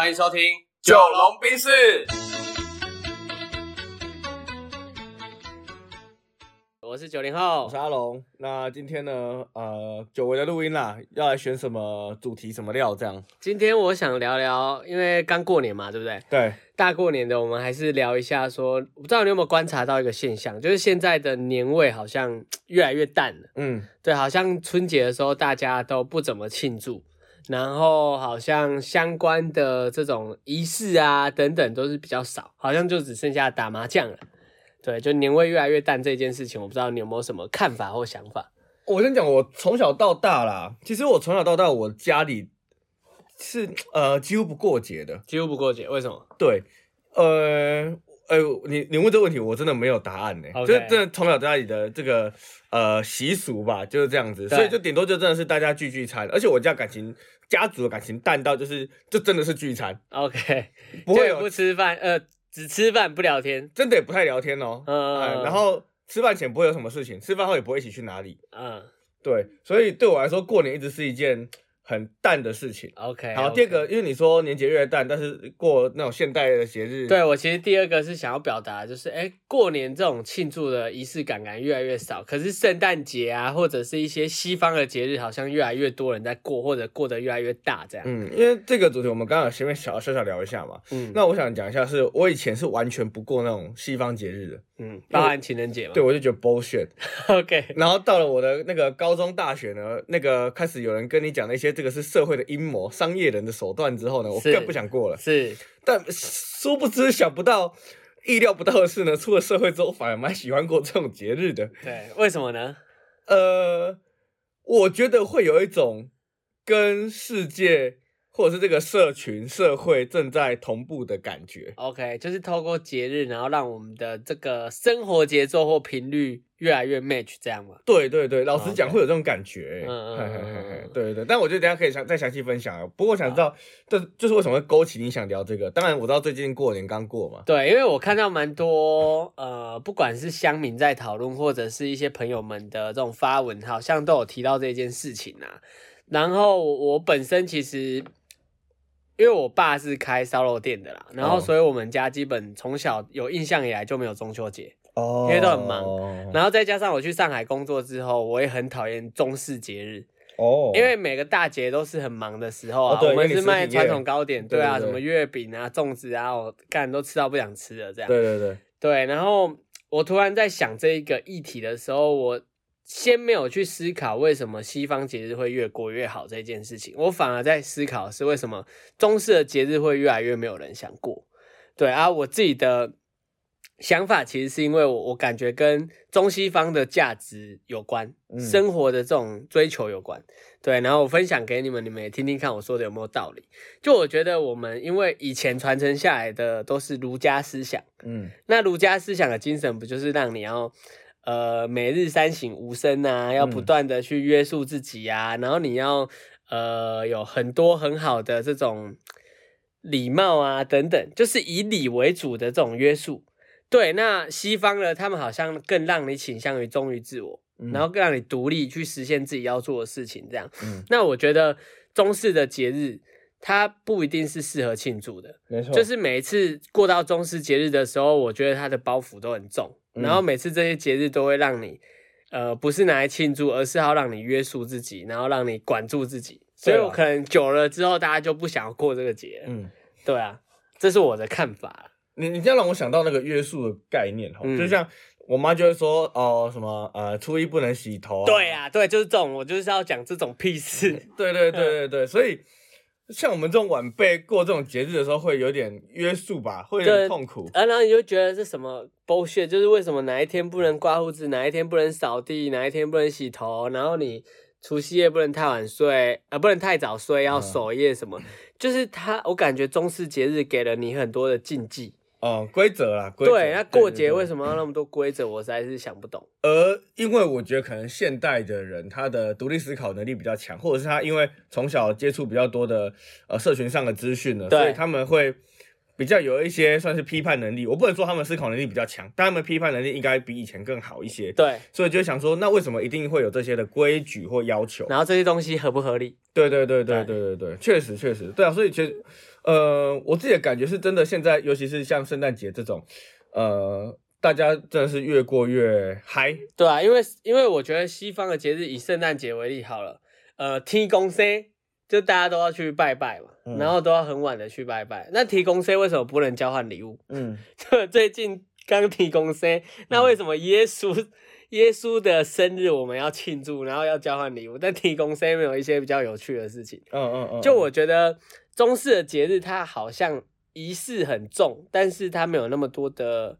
欢迎收听九龙冰室。我是90后，我是阿龙。那今天呢，久违的录音啦，要来选什么主题、什么料这样。今天我想聊聊，因为刚过年嘛，对不对？对。大过年的，我们还是聊一下说，我不知道你有没有观察到一个现象，就是现在的年味好像越来越淡了。嗯，对，好像春节的时候大家都不怎么庆祝。然后好像相关的这种仪式啊等等都是比较少，好像就只剩下打麻将了。对，就年味越来越淡这件事情，我不知道你有没有什么看法或想法。我先讲，我从小到大啦，其实我从小到大我家里是几乎不过节的，几乎不过节，为什么？对，你问这个问题我真的没有答案欸，就是真的从小家里的这个习俗吧，就是这样子，所以就顶多就真的是大家聚聚餐，而且我家家族的感情淡到就是就真的是聚餐 ，OK， 不会有不吃饭，只吃饭不聊天，真的也不太聊天哦，然后吃饭前不会有什么事情，吃饭后也不会一起去哪里，对，所以对我来说过年一直是一件很淡的事情 ，OK。好，第二个，因为你说年节越淡，但是过那种现代的节日，对我其实第二个是想要表达，就是过年这种庆祝的仪式感越来越少，可是圣诞节啊，或者是一些西方的节日，好像越来越多人在过，或者过得越来越大这样。嗯，因为这个主题我们刚刚前面小聊一下嘛，那我想讲一下是，我以前是完全不过那种西方节日的，包含情人节嘛，对我就觉得 bullshit，OK。然后到了我的那个高中、大学呢，那个开始有人跟你讲那些。这个是社会的阴谋，商业人的手段之后呢，我更不想过了。是，但殊不知想不到、意料不到的是呢，出了社会之后，反而蛮喜欢过这种节日的。对，为什么呢？我觉得会有一种跟世界或者是这个社群、社会正在同步的感觉。OK， 就是透过节日，然后让我们的这个生活节奏或频率。越来越 match 这样嘛？对对对，老实讲会有这种感觉、欸。对对，但我觉得等一下可以再详细分享啊。不过我想知道，就是为什么会勾起你想聊这个？当然我知道最近过年刚过嘛。对，因为我看到蛮多不管是乡民在讨论，或者是一些朋友们的这种发文，好像都有提到这件事情啊。然后我本身其实。因为我爸是开烧肉店的啦，然后所以我们家基本从小有印象以来就没有中秋节，因为都很忙。然后再加上我去上海工作之后，我也很讨厌中式节日，因为每个大节都是很忙的时候啊，我们是卖传统糕点，对啊，什么月饼啊、粽子啊，我干都吃到不想吃了这样。对对对对，然后我突然在想这一个议题的时候，我。先没有去思考为什么西方节日会越过越好这件事情，我反而在思考是为什么中式的节日会越来越没有人想过。对啊，我自己的想法其实是因为我感觉跟中西方的价值有关，生活的这种追求有关。对，然后我分享给你们，你们也听听看我说的有没有道理。就我觉得我们因为以前传承下来的都是儒家思想，那儒家思想的精神不就是让你要每日三省吾身啊，要不断的去约束自己啊，然后你要有很多很好的这种礼貌啊等等，就是以礼为主的这种约束。对，那西方呢，他们好像更让你倾向于忠于自我，然后更让你独立去实现自己要做的事情这样。那我觉得中式的节日它不一定是适合庆祝的，没错，就是每一次过到中式节日的时候，我觉得它的包袱都很重，然后每次这些节日都会让你不是拿来庆祝，而是要让你约束自己，然后让你管住自己，所以我可能久了之后大家就不想要过这个节了。对啊，这是我的看法。你这样让我想到那个约束的概念，就像我妈就会说什么初一不能洗头啊，对啊，对，就是这种，我就是要讲这种屁事。对对对对对，所以像我们这种晚辈过这种节日的时候，会有点约束吧，会有点痛苦。然后你就觉得是什么 bullshit， 就是为什么哪一天不能刮胡子，哪一天不能扫地，哪一天不能洗头，然后你除夕夜不能太晚睡，不能太早睡，要守夜什么。就是我感觉中式节日给了你很多的禁忌。规则啦，规则。对，那过节为什么要那么多规则，我实在是想不懂。因为我觉得可能现代的人他的独立思考能力比较强，或者是他因为从小接触比较多的社群上的资讯呢，所以他们会比较有一些算是批判能力，我不能说他们思考能力比较强，但他们批判能力应该比以前更好一些。对，所以就想说，那为什么一定会有这些的规矩或要求？然后这些东西合不合理？对对对对对对对，确实确实，对啊，所以其实，我自己的感觉是真的，现在尤其是像圣诞节这种，大家真的是越过越嗨。对啊，因为我觉得西方的节日，以圣诞节为例好了，天公生。就大家都要去拜拜嘛，然后都要很晚的去拜拜。那提公司为什么不能交换礼物？就最近刚提公司，那为什么耶稣的生日我们要庆祝，然后要交换礼物？但提公司没有一些比较有趣的事情。就我觉得中式的节日，它好像仪式很重，但是它没有那么多的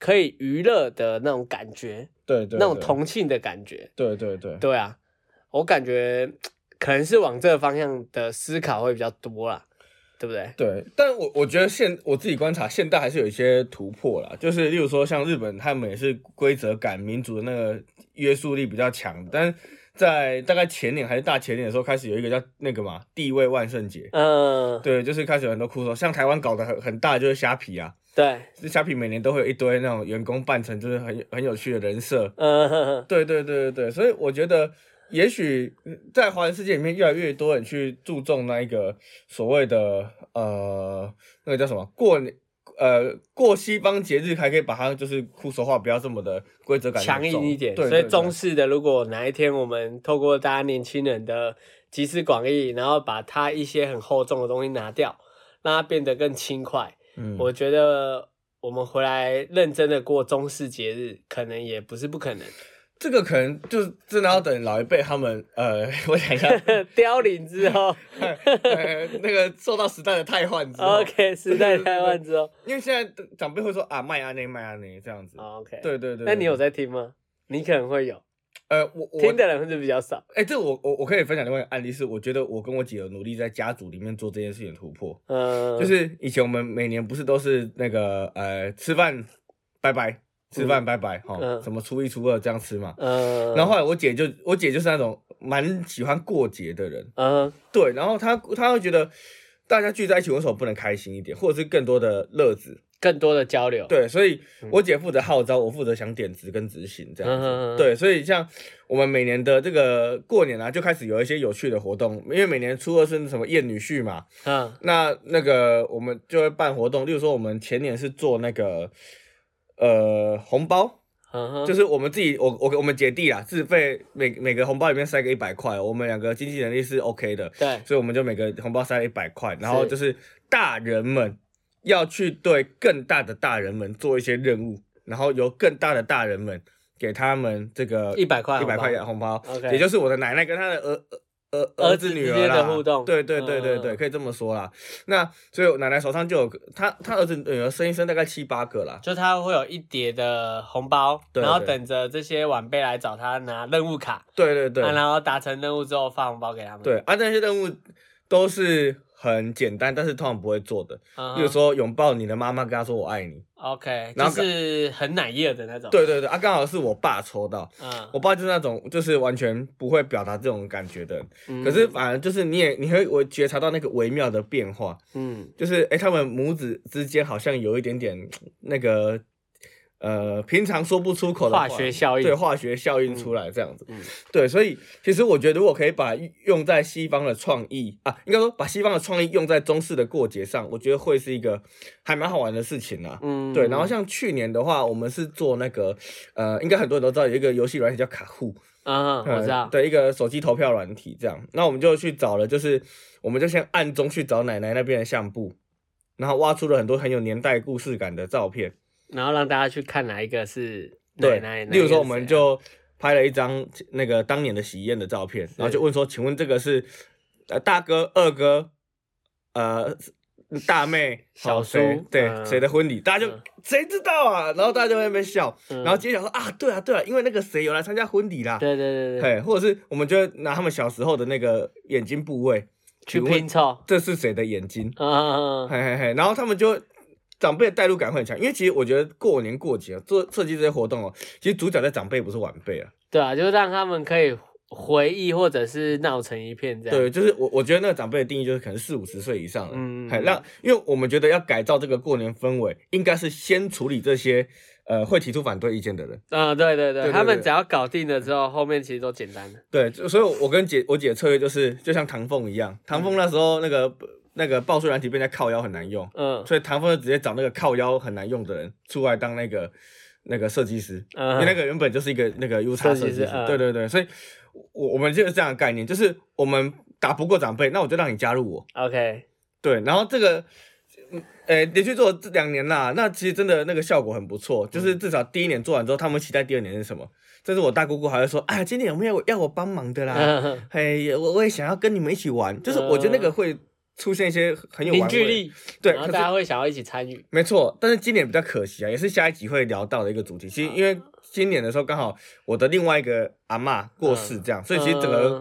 可以娱乐的那种感觉，对，那种同庆的感觉，对，对啊，我感觉。可能是往这个方向的思考会比较多啦，对不对？对，但我觉得我自己观察，现代还是有一些突破啦，就是例如说像日本，他们也是规则感、民族的那个约束力比较强，但在大概前年还是大前年的时候，开始有一个叫那个嘛地位万圣节，对，就是开始有很多酷手，像台湾搞得很大就是虾皮啊。对，虾皮每年都会有一堆那种员工扮成就是很有趣的人设，对，所以我觉得。也许在华人世界里面，越来越多人去注重那一个所谓的那个叫什么过西方节日，还可以把它就是酷手化，不要这么的规则感强硬一点。对，所以中式的，如果哪一天我们透过大家年轻人的集思广益，然后把它一些很厚重的东西拿掉，让它变得更轻快。我觉得我们回来认真的过中式节日，可能也不是不可能。这个可能就是真的要等老一辈他们，我想一下，凋零之后、那个受到时代的汰换之后 ，OK， 时代汰换之后，因为现在长辈会说啊，卖啊那这样子 ，OK， 对。那你有在听吗？你可能会有，我听的人会比较少。这我可以分享另外一个案例是，我觉得我跟我姐有努力在家族里面做这件事情的突破，就是以前我们每年不是都是那个吃饭拜拜。吃饭拜拜齁、什么初一初二这样吃嘛。然后后来我姐就是那种蛮喜欢过节的人。对，然后她会觉得大家聚在一起为什么不能开心一点，或者是更多的乐子。更多的交流，对，所以我姐负责号召，我负责想点子跟执行这样子。对，所以像我们每年的这个过年啊，就开始有一些有趣的活动，因为每年初二是什么宴女婿嘛，那个我们就会办活动，例如说我们前年是做那个。红包，就是我们自己，我们姐弟啦，自费每个红包里面塞个100块，我们两个经济能力是 OK 的，对，所以我们就每个红包塞了100块，然后就是大人们要去对更大的大人们做一些任务，然后由更大的大人们给他们这个100块的红包，也就是我的奶奶跟她的儿子女儿啦，对，可以这么说啦。那所以我奶奶手上就有她儿子女儿生一生大概7-8个啦，就她会有一叠的红包，然后等着这些晚辈来找她拿任务卡，对、然后达成任务之后发红包给他们，对，那些任务都是很简单，但是通常不会做的，比如说拥抱你的妈妈，跟她说我爱你 ，OK， 就是很奶液的那种，对，刚好是我爸抽到，我爸就是那种就是完全不会表达这种感觉的，可是反正就是你会觉察到那个微妙的变化，就是他们母子之间好像有一点点那个。平常说不出口的化学效应出来这样子，对，所以其实我觉得如果可以把用在西方的创意啊，应该说把西方的创意用在中式的过节上，我觉得会是一个还蛮好玩的事情啦，对，然后像去年的话，我们是做那个应该很多人都知道有一个游戏软体叫Kahoot，我知道，对，一个手机投票软体这样，那我们就去找了，就是我们就先暗中去找奶奶那边的相簿，然后挖出了很多很有年代故事感的照片。然后让大家去看哪一个是对，例如说我们就拍了一张那个当年的喜宴的照片，然后就问说，请问这个是大哥、二哥、大妹、小叔，对，谁的婚礼？大家就谁知道啊？然后大家就在那边笑，然后接着说啊，对啊，因为那个谁有来参加婚礼啦，对，或者是我们就拿他们小时候的那个眼睛部位去拼凑，这是谁的眼睛？嘿，然后他们就。长辈的代入感会很强，因为其实我觉得过年过节做设计这些活动其实主角的长辈不是晚辈啊。对啊，就让他们可以回忆或者是闹成一片这样。对，就是我觉得那个长辈的定义就是可能40-50岁以上了，因为我们觉得要改造这个过年氛围，应该是先处理这些会提出反对意见的人。对，他们只要搞定了之后，后面其实都简单了。对，所以我跟我姐的策略就是，就像唐凤一样，唐凤那时候那个报税软体被人家靠腰很难用，所以唐凤就直接找那个靠腰很难用的人出来当那个设计师，因为那个原本就是一个那个 UX 设计师，对，所以我们就是这样的概念，就是我们打不过长辈，那我就让你加入我 ，OK， 对，然后这个，连续做了2年啦，那其实真的那个效果很不错，就是至少第一年做完之后，他们期待第2年是什么，甚至我大姑姑还会说，哎，今年有没有要我帮忙的啦，嘿，我也想要跟你们一起玩，就是我觉得那个会出现一些很有玩味凝聚力，对，然后大家会想要一起参与，没错。但是今年比较可惜啊，也是下一集会聊到的一个主题。其实因为今年的时候刚好我的另外一个阿嬷过世，这样，所以其实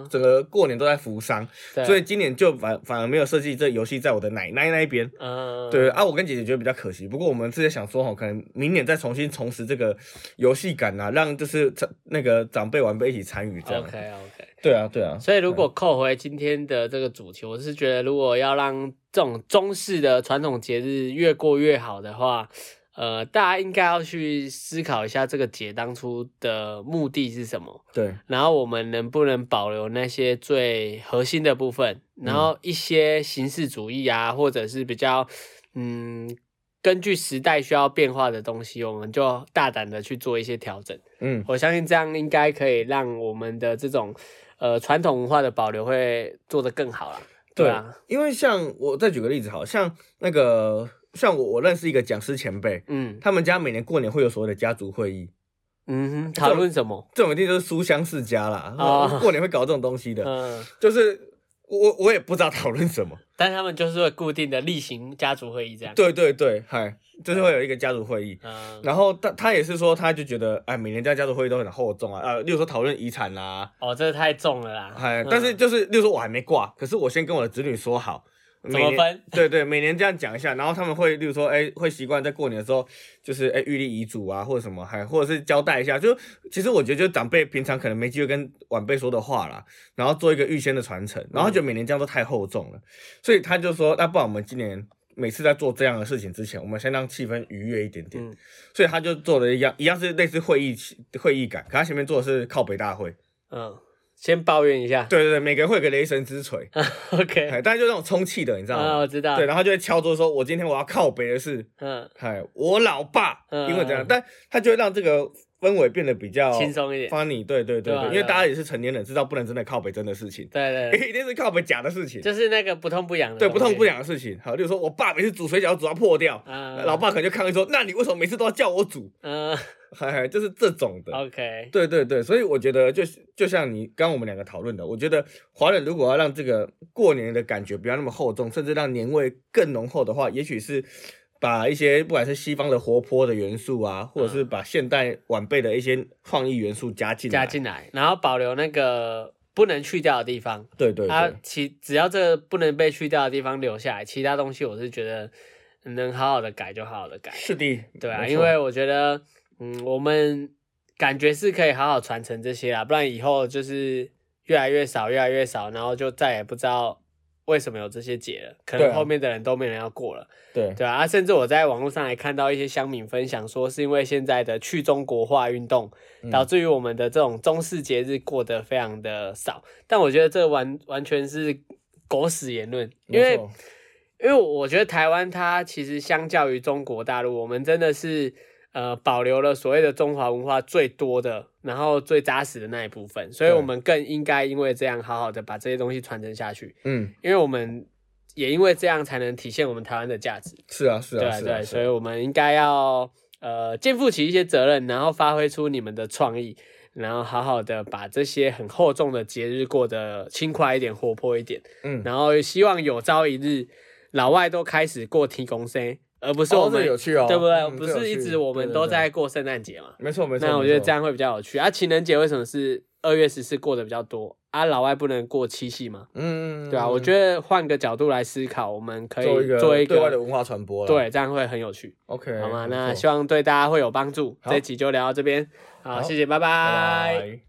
整个过年都在扶丧，所以今年就反而没有设计这游戏在我的奶奶那一边。对啊，我跟姐姐觉得比较可惜。不过我们之前想说可能明年再重拾这个游戏感啊，让就是那个长辈晚辈一起参与这样。OK。对啊。所以如果扣回今天的这个主题，我是觉得如果要让这种中式的传统节日越过越好的话，大家应该要去思考一下这个节当初的目的是什么。对。然后我们能不能保留那些最核心的部分，然后一些形式主义啊，或者是比较根据时代需要变化的东西，我们就大胆的去做一些调整。我相信这样应该可以让我们的这种传统文化的保留会做得更好啦。对啊，因为像我再举个例子好，像我认识一个讲师前辈，他们家每年过年会有所谓的家族会议。讨论什么？这种一定就是书香世家啦，过年会搞这种东西的。就是我也不知道讨论什么，但他们就是会固定的例行家族会议这样。对，就是会有一个家族会议，然后他也是说，他就觉得哎，每年家族会议都很厚重啊，例如说讨论遗产啦，这太重了啦。但是就是例如说我还没挂，可是我先跟我的子女说好怎么分，对，每年这样讲一下，然后他们会例如说会习惯在过年的时候就是预立遗嘱啊，或者什么，或者是交代一下，就其实我觉得就长辈平常可能没机会跟晚辈说的话啦，然后做一个预先的传承，然后就每年这样都太厚重了，所以他就说，那不然我们今年每次在做这样的事情之前，我们先让气氛愉悦一点点，所以他就做了一样是类似会议感，可他前面做的是靠北大会，先抱怨一下，对，每个人会有个雷神之锤，OK， 但是就那种充气的，你知道吗？我知道。对，然后就会敲桌说：“我今天我要靠北的是，我老爸，因为这样。”但他就会让这个氛围变得比较轻松一点 ，funny， 对，因为大家也是成年人，知道不能真的靠北真的事情，对，一定是靠北假的事情，就是那个不痛不痒的，对，不痛不痒的事情。好，例如说我爸每次煮水饺煮到破掉，老爸可能就抗议说：“那你为什么每次都要叫我煮？”就是这种的 ，OK， 对，所以我觉得就像你刚我们两个讨论的，我觉得华人如果要让这个过年的感觉不要那么厚重，甚至让年味更浓厚的话，也许是把一些不管是西方的活泼的元素啊，或者是把现代晚辈的一些创意元素加进来，然后保留那个不能去掉的地方，对，只要这不能被去掉的地方留下来，其他东西我是觉得能好好的改就好好的改，是的，对啊，因为我觉得。我们感觉是可以好好传承这些啦，不然以后就是越来越少，然后就再也不知道为什么有这些节了，可能后面的人都没人要过了。对啊，甚至我在网络上还看到一些乡民分享说，是因为现在的去中国化运动，导致于我们的这种中式节日过得非常的少。但我觉得这完全是狗屎言论，因为我觉得台湾它其实相较于中国大陆，我们真的是。保留了所谓的中华文化最多的，然后最扎实的那一部分，所以我们更应该因为这样好好的把这些东西传承下去。因为我们也因为这样才能体现我们台湾的价值。是啊，对，所以我们应该要肩负起一些责任，然后发挥出你们的创意，然后好好的把这些很厚重的节日过得轻快一点、活泼一点。然后希望有朝一日老外都开始过提公生。而不是我们，对不对？不是一直我们都在过圣诞节嘛？没错。那我觉得这样会比较有趣啊。情人节为什么是2月14过的比较多啊？老外不能过7夕嘛？对啊。我觉得换个角度来思考，我们可以做一个对外的文化传播了。对，这样会很有趣。OK， 好吗？那希望对大家会有帮助。这集就聊到这边，好，谢谢，拜拜。